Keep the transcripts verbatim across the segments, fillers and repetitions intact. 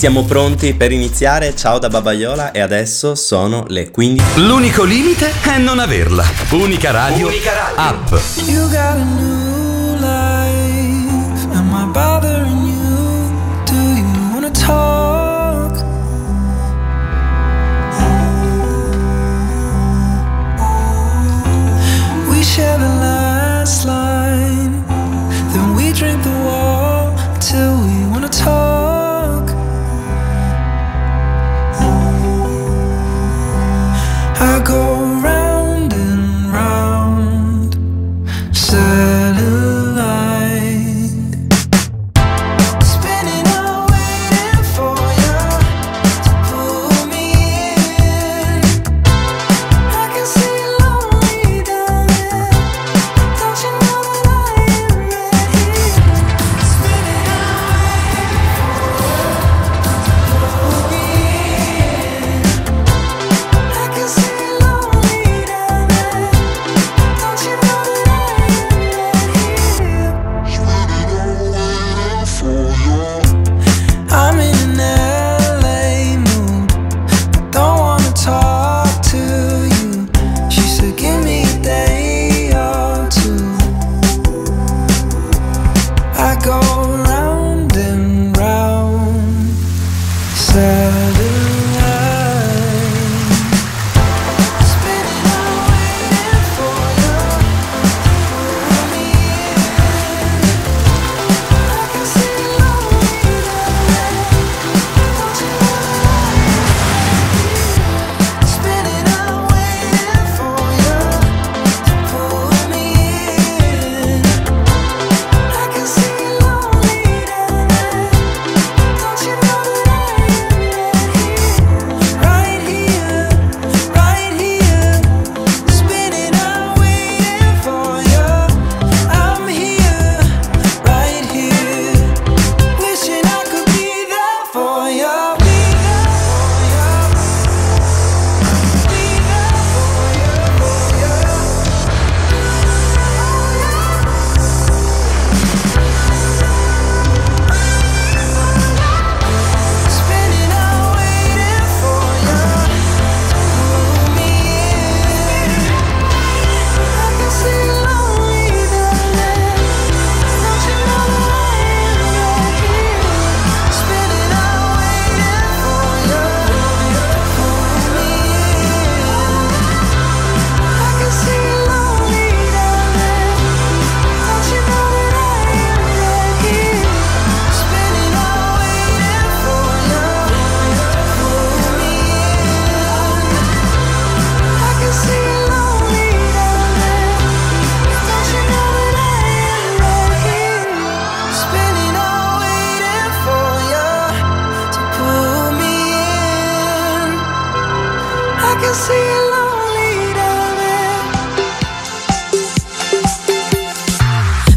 Siamo pronti per iniziare, ciao da Babaiola e adesso sono le quindici. L'unico limite è non averla. Unica radio, Unica radio. App. You got a new life, am I bothering you? Do you wanna talk? We share the last line, then we drink the water.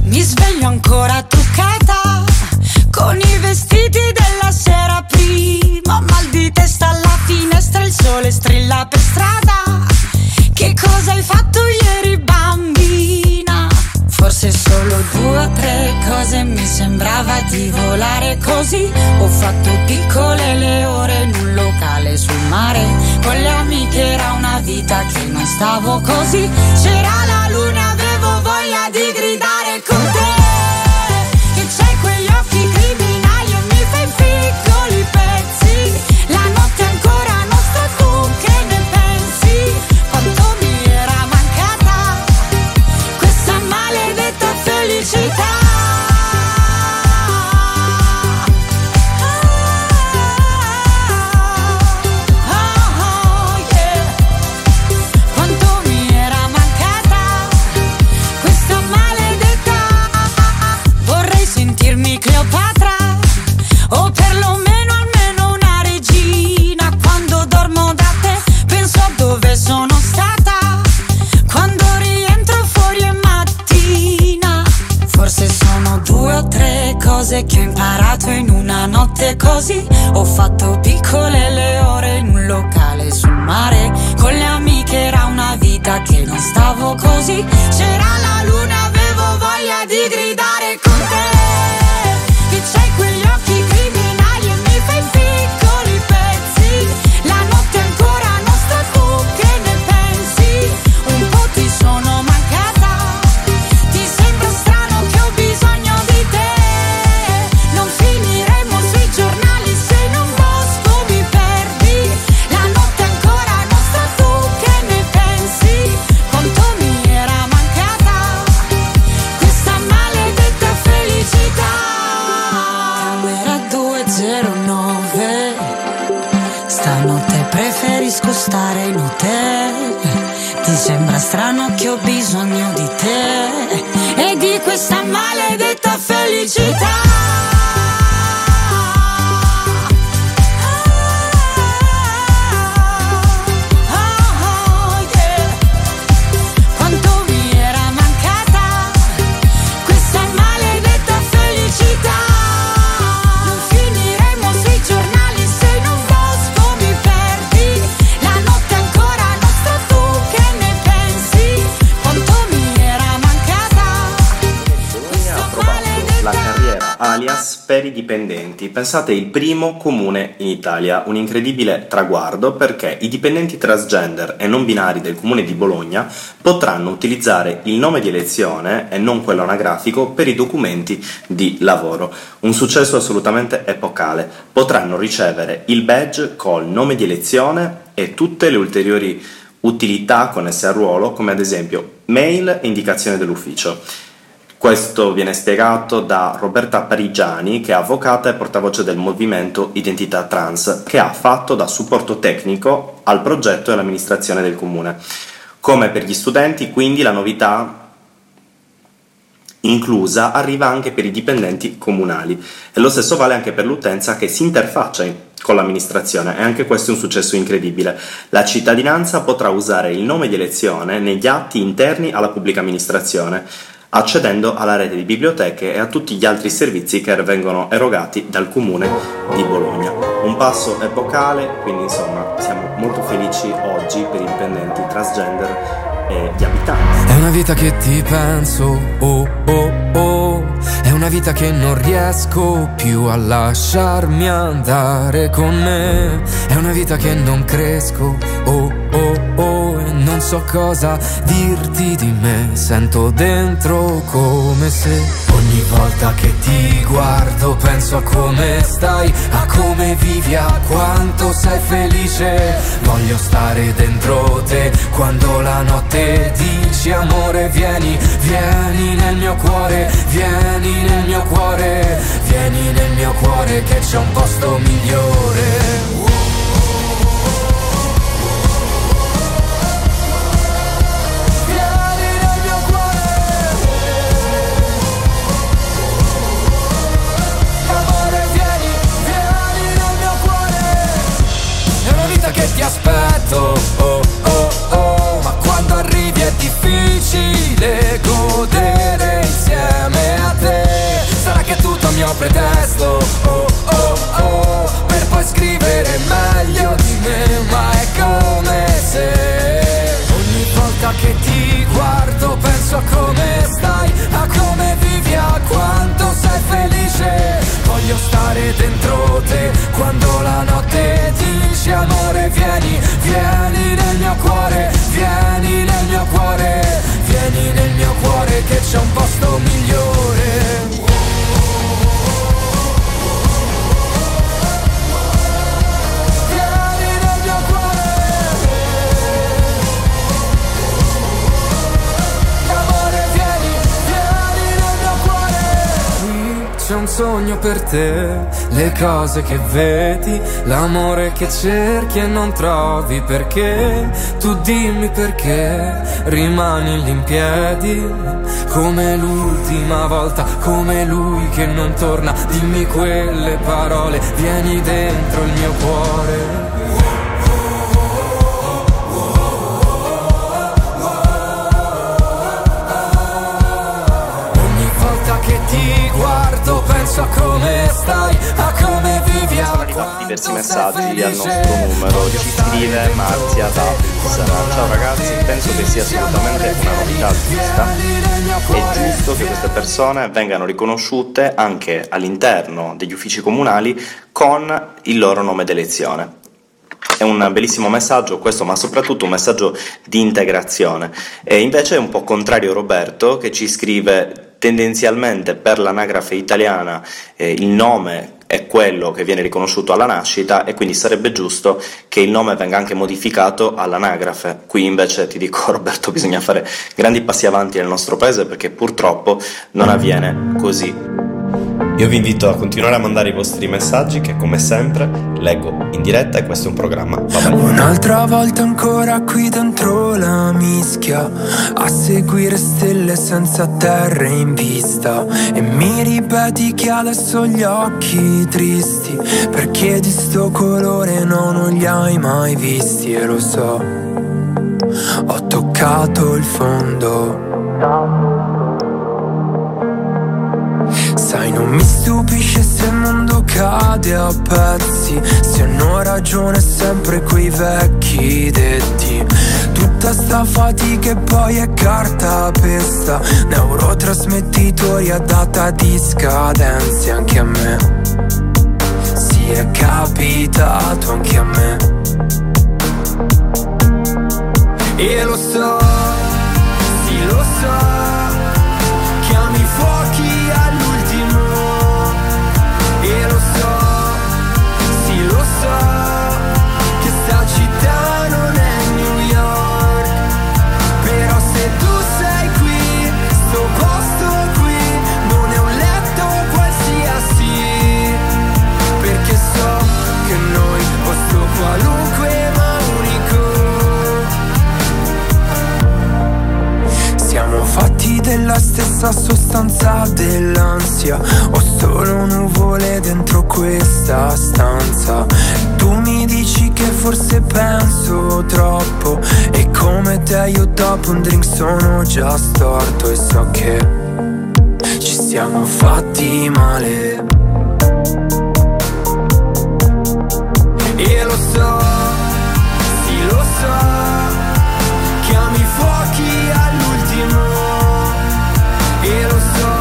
Mi sveglio ancora truccata, con i vestiti della sera prima, mal di testa alla finestra, il sole strilla per strada. Che cosa hai fatto ieri, bambina? Forse solo due o tre cose, mi sembrava di volare così. Ho fatto piccole le ore in un locale sul mare, con le amiche era una vita che non stavo così. C'era la luna, avevo voglia di gridare con te. Che c'hai quegli occhi criminali e mi fai piccoli pezzi. La notte ancora nostra, tu che ne pensi? Quanto mi era mancata questa maledetta felicità. Che ho imparato in una notte così. Ho fatto piccole le ore in un locale sul mare, con le amiche era una vita che non stavo così. C'era la luna, avevo voglia di gridare con te. Che c'hai quegli occhi criminali e mi fai finire. stare in hotel. Ti sembra strano che ho bisogno di te e di questa maledetta felicità. Alias per i dipendenti. Pensate, il primo comune in Italia, un incredibile traguardo, perché i dipendenti transgender e non binari del comune di Bologna potranno utilizzare il nome di elezione e non quello anagrafico per i documenti di lavoro. Un successo assolutamente epocale. Potranno ricevere il badge col nome di elezione e tutte le ulteriori utilità connesse al ruolo, come ad esempio mail e indicazione dell'ufficio. Questo viene spiegato da Roberta Parigiani, che è avvocata e portavoce del movimento Identità Trans, che ha fatto da supporto tecnico al progetto e all'amministrazione del comune. Come per gli studenti, quindi, la novità inclusa arriva anche per i dipendenti comunali, e lo stesso vale anche per l'utenza che si interfaccia con l'amministrazione, e anche questo è un successo incredibile. La cittadinanza potrà usare il nome di elezione negli atti interni alla pubblica amministrazione, accedendo alla rete di biblioteche e a tutti gli altri servizi che vengono erogati dal comune di Bologna. Un passo epocale, quindi insomma siamo molto felici oggi per i dipendenti transgender e gli abitanti. È una vita che ti penso, oh oh oh, è una vita che non riesco più a lasciarmi andare con me, è una vita che non cresco, oh oh oh. Non so cosa dirti di me, sento dentro come se ogni volta che ti guardo penso a come stai, a come vivi, a quanto sei felice. Voglio stare dentro te quando la notte dici amore, vieni, vieni nel mio cuore, vieni nel mio cuore, vieni nel mio cuore che c'è un posto migliore. Che ti aspetto, oh oh oh, ma quando arrivi è difficile godere insieme a te. Sarà che tutto il mio pretesto, oh oh oh, per poi scrivere meglio di me, ma è come se ogni volta che ti guardo penso a come stai, a come vivi, a quanto sei felice. Voglio stare dentro te quando la notte dici amore, vieni, vieni nel mio cuore, vieni nel mio cuore, vieni nel mio cuore che c'è un posto migliore. C'è un sogno per te, le cose che vedi, l'amore che cerchi e non trovi, perché tu dimmi perché rimani lì in piedi come l'ultima volta, come lui che non torna. Dimmi quelle parole, vieni dentro il mio cuore. Penso a come stai, a come vivi, a sono arrivati diversi messaggi al nostro numero. Ci scrive Marzia D'Avila: ciao ragazzi, penso che sia assolutamente una novità giusta. È giusto che queste persone vengano riconosciute anche all'interno degli uffici comunali con il loro nome d'elezione. È un bellissimo messaggio questo, ma soprattutto un messaggio di integrazione. E invece è un po' contrario Roberto, che ci scrive: tendenzialmente per l'anagrafe italiana eh, il nome è quello che viene riconosciuto alla nascita, e quindi sarebbe giusto che il nome venga anche modificato all'anagrafe. Qui invece ti dico, Roberto, bisogna fare grandi passi avanti nel nostro paese, perché purtroppo non avviene così. Io vi invito a continuare a mandare i vostri messaggi che, come sempre, leggo in diretta e questo è un programma Babaiola. Un'altra volta ancora qui dentro la mischia, a seguire stelle senza terra in vista. E mi ripeti che adesso gli occhi tristi, perché di sto colore no, non li hai mai visti. E lo so, ho toccato il fondo. Sai, non mi stupisce se il mondo cade a pezzi, se non ragione sempre quei vecchi detti. Tutta sta fatica e poi è carta pesta, neurotrasmettitori a data di scadenza. Anche a me, sì, è capitato anche a me. E lo so, sì lo so, chiami i fuochi all'ultimo. E lo so, sì lo so, che sta città non è New York, però se tu sei qui, sto posto qui non è un letto qualsiasi, perché so che noi posto qualunque ma unico. Siamo fatti della stessa sostanza dell'ansia, ho solo nuvole dentro questa stanza. Tu mi dici che forse penso troppo, e come te io dopo un drink sono già storto. E so che ci siamo fatti male. E lo so, sì lo so, chiami i fuochi all'ultimo. E lo so,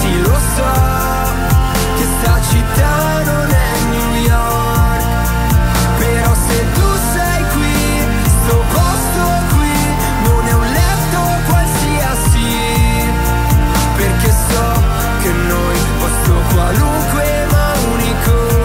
sì lo so, che sta città non è New York, però se tu sei qui, sto posto qui non è un letto qualsiasi, perché so che noi posto qualunque ma unico.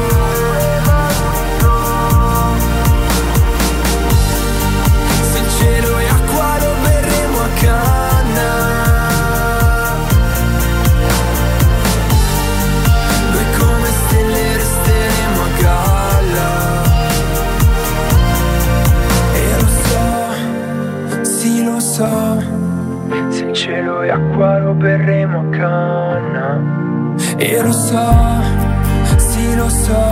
Se cielo e acqua lo berremo a canna, se cielo e acqua lo berremo a canna. E lo so, sì lo so,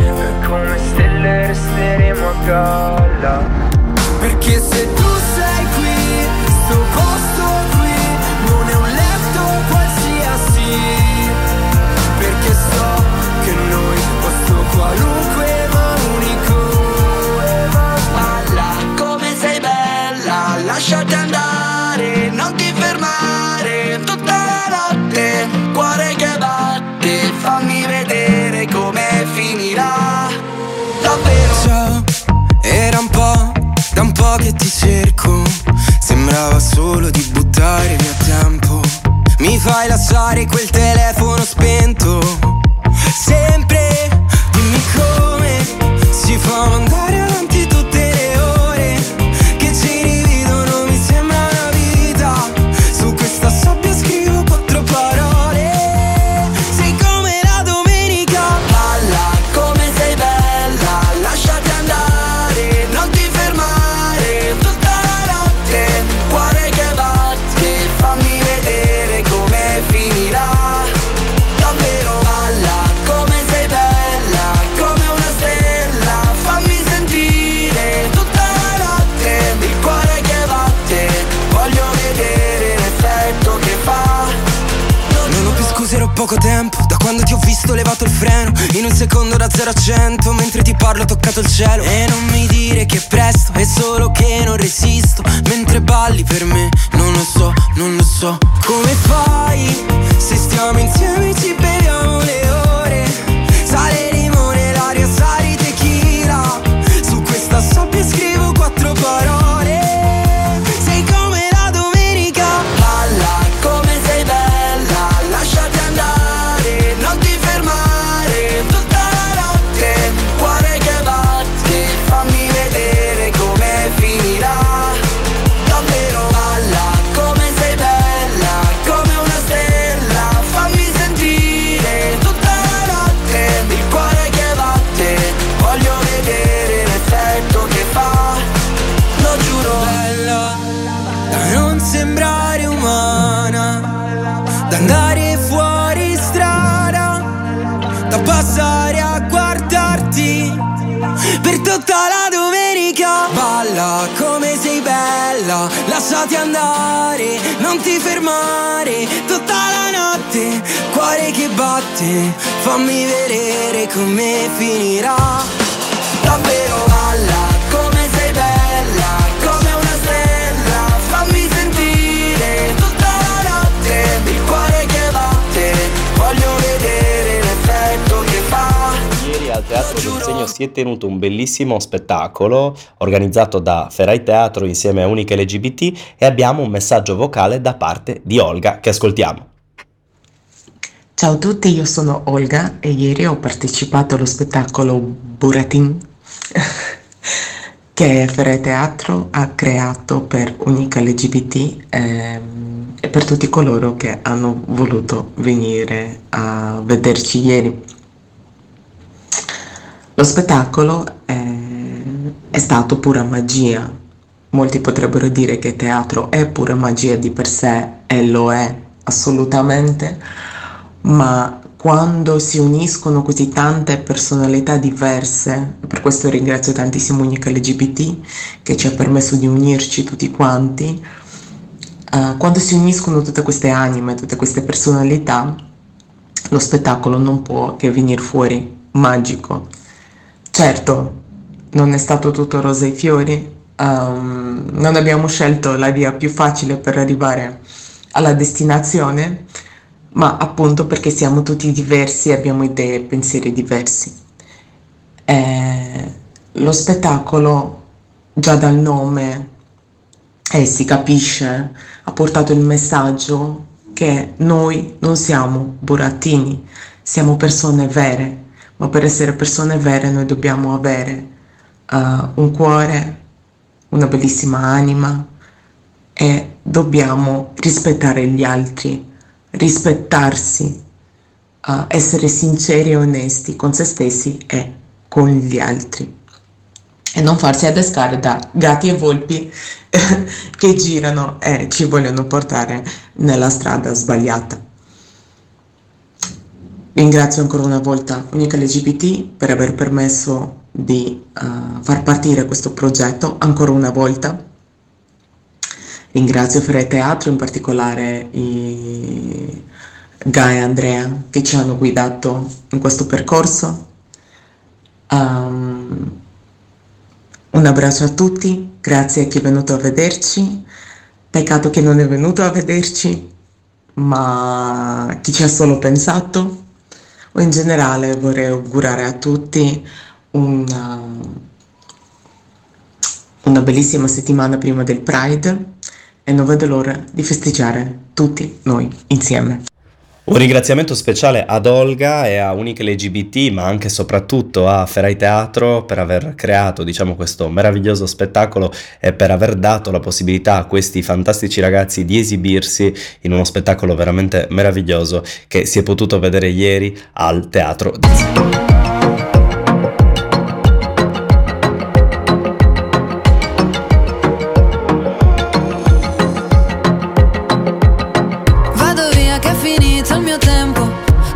e come stelle resteremo a galla, perché se tu sei qui, sto posto qui non è un letto qualsiasi, perché so che noi posto qualunque ma unico. Lasciati andare, non ti fermare, tutta la notte, cuore che batte, fammi vedere come finirà, davvero. Ciao, era un po', da un po' che ti cerco, sembrava solo di buttare via tempo, mi fai lasciare quel telefono spento, sempre, dimmi come si fa andare avanti tutte le ore, che ci poco tempo, da quando ti ho visto ho levato il freno, in un secondo da zero a cento, mentre ti parlo ho toccato il cielo. E non mi dire che è presto, è solo che non resisto, mentre balli per me, non lo so, non lo so. Come fai, se stiamo insieme ci beviamo le ore, sale limone, l'aria, sali tequila, su questa sabbia scrivo quattro parole. Davvero balla, come sei bella, come una stella, fammi sentire stare a guardarti per tutta la domenica. Balla come sei bella, lasciati andare, non ti fermare, tutta la notte, cuore che batte, fammi vedere come finirà. Davvero balla come sei bella, come una stella, fammi sentire tutta la notte, il cuore che batte, voglio vedere l'effetto che fa. Ieri al Teatro del Segno si è tenuto un bellissimo spettacolo organizzato da Ferai Teatro insieme a Unica L G B T e abbiamo un messaggio vocale da parte di Olga che ascoltiamo. Ciao a tutti, io sono Olga e ieri ho partecipato allo spettacolo Buratin che Ferai Teatro ha creato per Unica L G B T ehm, e per tutti coloro che hanno voluto venire a vederci ieri. Lo spettacolo è, è stato pura magia. Molti potrebbero dire che teatro è pura magia di per sé e lo è assolutamente. Ma quando si uniscono così tante personalità diverse, per questo ringrazio tantissimo Unica L G B T che ci ha permesso di unirci tutti quanti, uh, quando si uniscono tutte queste anime, tutte queste personalità, lo spettacolo non può che venire fuori magico. Certo, non è stato tutto rose e fiori, um, non abbiamo scelto la via più facile per arrivare alla destinazione, ma appunto perché siamo tutti diversi e abbiamo idee e pensieri diversi. Eh, lo spettacolo, già dal nome, eh, si capisce, ha portato il messaggio che noi non siamo burattini, siamo persone vere, ma per essere persone vere noi dobbiamo avere uh, un cuore, una bellissima anima e dobbiamo rispettare gli altri, rispettarsi, uh, essere sinceri e onesti con se stessi e con gli altri e non farsi adescare da gatti e volpi che girano e ci vogliono portare nella strada sbagliata. Ringrazio ancora una volta Unica L G B T per aver permesso di uh, far partire questo progetto ancora una volta. Ringrazio Ferai Teatro, in particolare i Gaia e Andrea che ci hanno guidato in questo percorso. Um, un abbraccio a tutti, grazie a chi è venuto a vederci, peccato che non è venuto a vederci, ma chi ci ha solo pensato. O in generale vorrei augurare a tutti una, una bellissima settimana prima del Pride. E non vedo l'ora di festeggiare tutti noi insieme. Un ringraziamento speciale ad Olga e a Unica L G B T, ma anche e soprattutto a Ferai Teatro per aver creato, diciamo, questo meraviglioso spettacolo e per aver dato la possibilità a questi fantastici ragazzi di esibirsi in uno spettacolo veramente meraviglioso che si è potuto vedere ieri al teatro.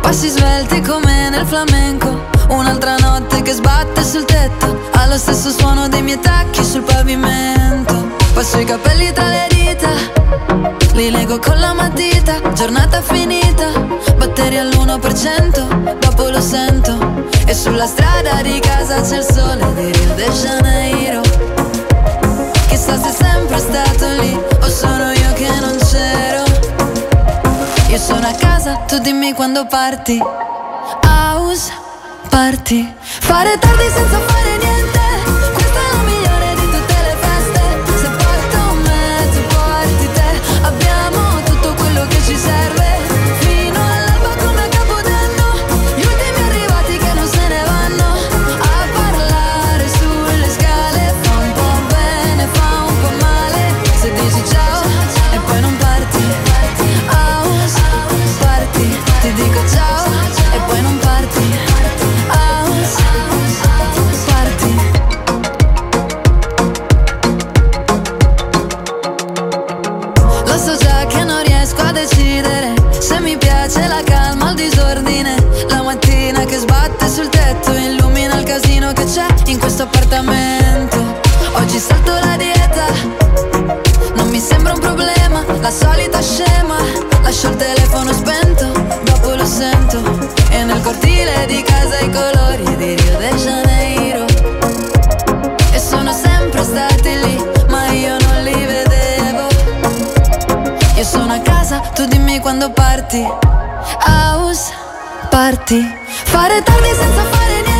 Passi svelti come nel flamenco, un'altra notte che sbatte sul tetto, allo stesso suono dei miei tacchi sul pavimento. Passo i capelli tra le dita, li lego con la matita, giornata finita, batteri all'uno per cento, dopo lo sento. E sulla strada di casa c'è il sole di Rio de Janeiro. Chissà se è sempre stato lì o sono io che non c'ero. Io sono a casa, tu dimmi quando parti. House party. Fare tardi senza fare niente, questa è la migliore di tutte le feste. Se porto me, tu porti te, abbiamo tutto quello che ci serve. Fino all'alba come capodanno, gli ultimi arrivati che non se ne vanno a parlare sulle scale. Fa un po' bene, fa un po' male, se dici ciao e poi non parti. Ti dico ciao e poi non parti. House party. tetto, illumina il casino che c'è in questo appartamento. Oggi salto la dieta, non mi sembra un problema. La solita scema, lascio il telefono spento, dopo lo sento. E nel cortile di casa i colori di Rio de Janeiro, e sono sempre stati lì, ma io non li vedevo. Io sono a casa, tu dimmi quando parti. House party, fare tardi senza fare niente.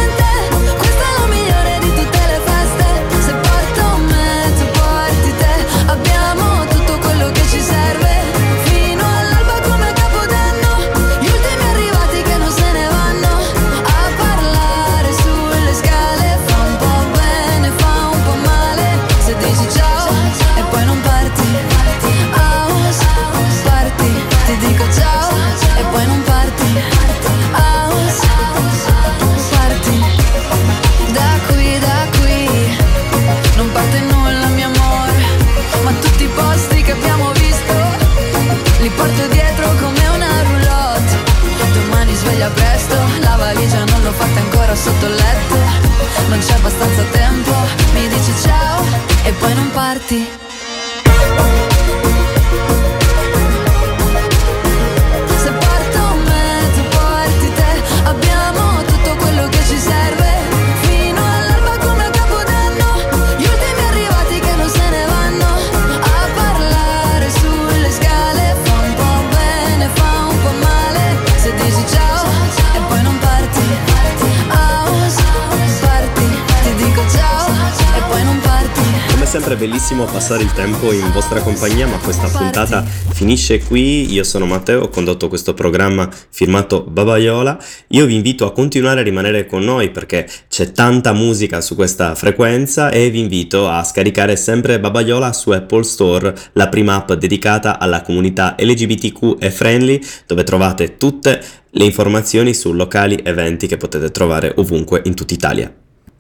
Sotto il letto, non c'è abbastanza tempo, mi dici ciao e poi non parti. Se porto me, tu porti te, abbiamo tutto quello che ci serve, fino all'alba come a Capodanno, gli ultimi arrivati che non se ne vanno, a parlare sulle scale, fa un po' bene, fa un po' male, se dici ciao e poi non parti. Come sempre è bellissimo passare il tempo in vostra compagnia, ma questa puntata finisce qui. Io sono Matteo, ho condotto questo programma firmato Babaiola. Io vi invito a continuare a rimanere con noi perché c'è tanta musica su questa frequenza, e vi invito a scaricare sempre Babaiola su Apple Store, la prima app dedicata alla comunità L G B T Q e friendly, dove trovate tutte le informazioni su locali eventi che potete trovare ovunque in tutta Italia.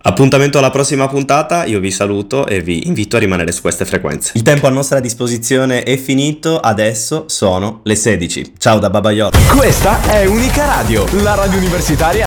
Appuntamento alla prossima puntata, io vi saluto e vi invito a rimanere su queste frequenze. Il tempo a nostra disposizione è finito, adesso sono le sedici. Ciao da Babaiola. Questa è Unica Radio, la radio universitaria